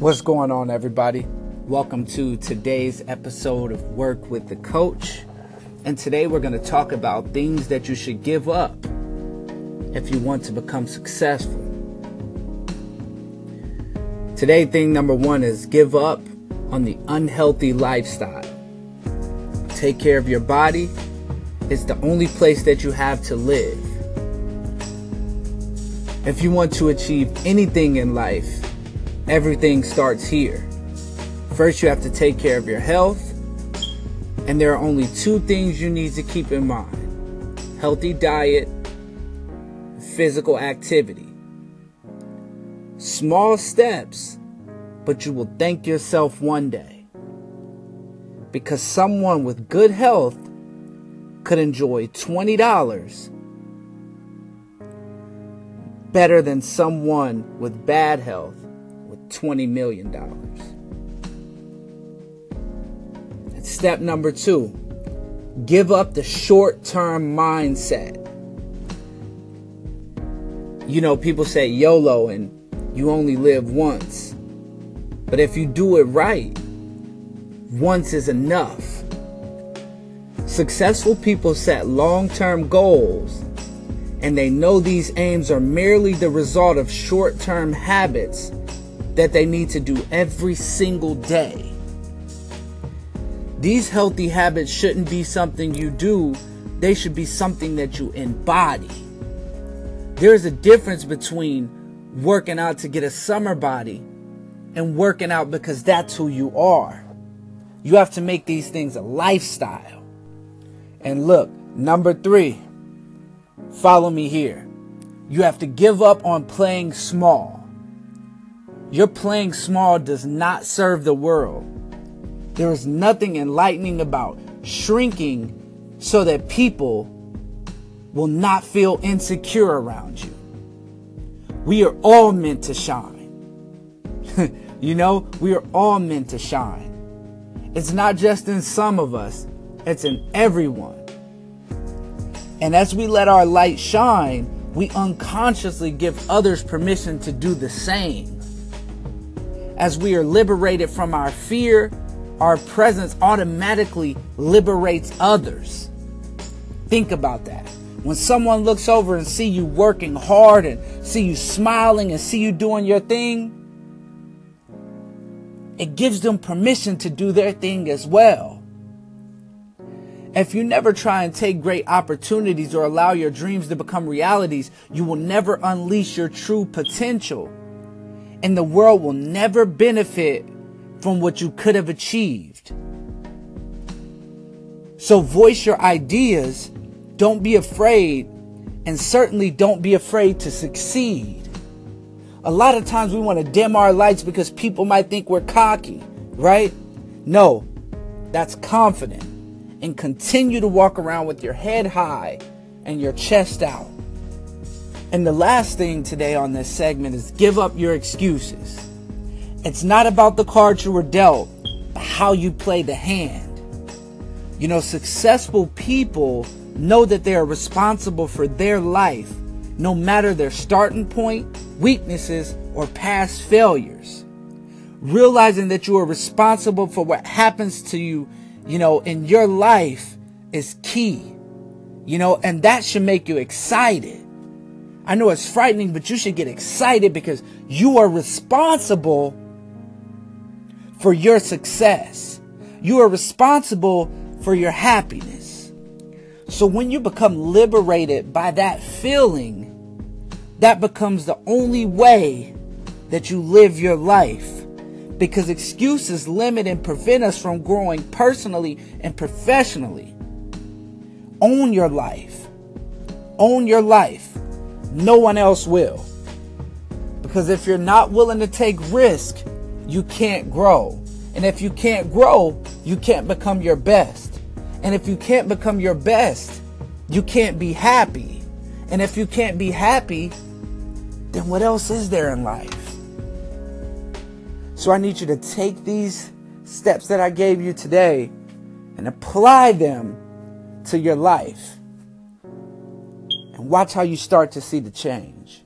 What's going on, everybody? Welcome to today's episode of Work with the Coach. And today we're going to talk about things that you should give up if you want to become successful. Today, thing number one is give up on the unhealthy lifestyle. Take care of your body. It's the only place that you have to live. If you want to achieve anything in life, everything starts here. First, you have to take care of your health. And there are only two things you need to keep in mind: healthy diet, physical activity. Small steps, but you will thank yourself one day. Because someone with good health could enjoy $20 better than someone with bad health with $20 million. And step number two, give up the short-term mindset. You know, people say YOLO and you only live once. But if you do it right, once is enough. Successful people set long-term goals, and they know these aims are merely the result of short-term habits that they need to do every single day. These healthy habits shouldn't be something you do. They should be something that you embody. There's a difference between working out to get a summer body and working out because that's who you are. You have to make these things a lifestyle. And look, number three, follow me here. You have to give up on playing small. Your playing small does not serve the world. There is nothing enlightening about shrinking so that people will not feel insecure around you. We are all meant to shine. You know, we are all meant to shine. It's not just in some of us, it's in everyone. And as we let our light shine, we unconsciously give others permission to do the same. As we are liberated from our fear, our presence automatically liberates others. Think about that. When someone looks over and see you working hard and see you smiling and see you doing your thing, it gives them permission to do their thing as well. If you never try and take great opportunities or allow your dreams to become realities, you will never unleash your true potential. And the world will never benefit from what you could have achieved. So voice your ideas. Don't be afraid, and certainly don't be afraid to succeed. A lot of times we want to dim our lights because people might think we're cocky, right? No, that's confident. And continue to walk around with your head high and your chest out. And the last thing today on this segment is give up your excuses. It's not about the cards you were dealt, but how you play the hand. You know, successful people know that they are responsible for their life, no matter their starting point, weaknesses, or past failures. Realizing that you are responsible for what happens to you, you know, in your life is key. You know, and that should make you excited. I know it's frightening, but you should get excited because you are responsible for your success. You are responsible for your happiness. So when you become liberated by that feeling, that becomes the only way that you live your life. Because excuses limit and prevent us from growing personally and professionally. Own your life. Own your life. No one else will. Because if you're not willing to take risk, you can't grow. And if you can't grow, you can't become your best. And if you can't become your best, you can't be happy. And if you can't be happy, then what else is there in life? So I need you to take these steps that I gave you today and apply them to your life. And watch how you start to see the change.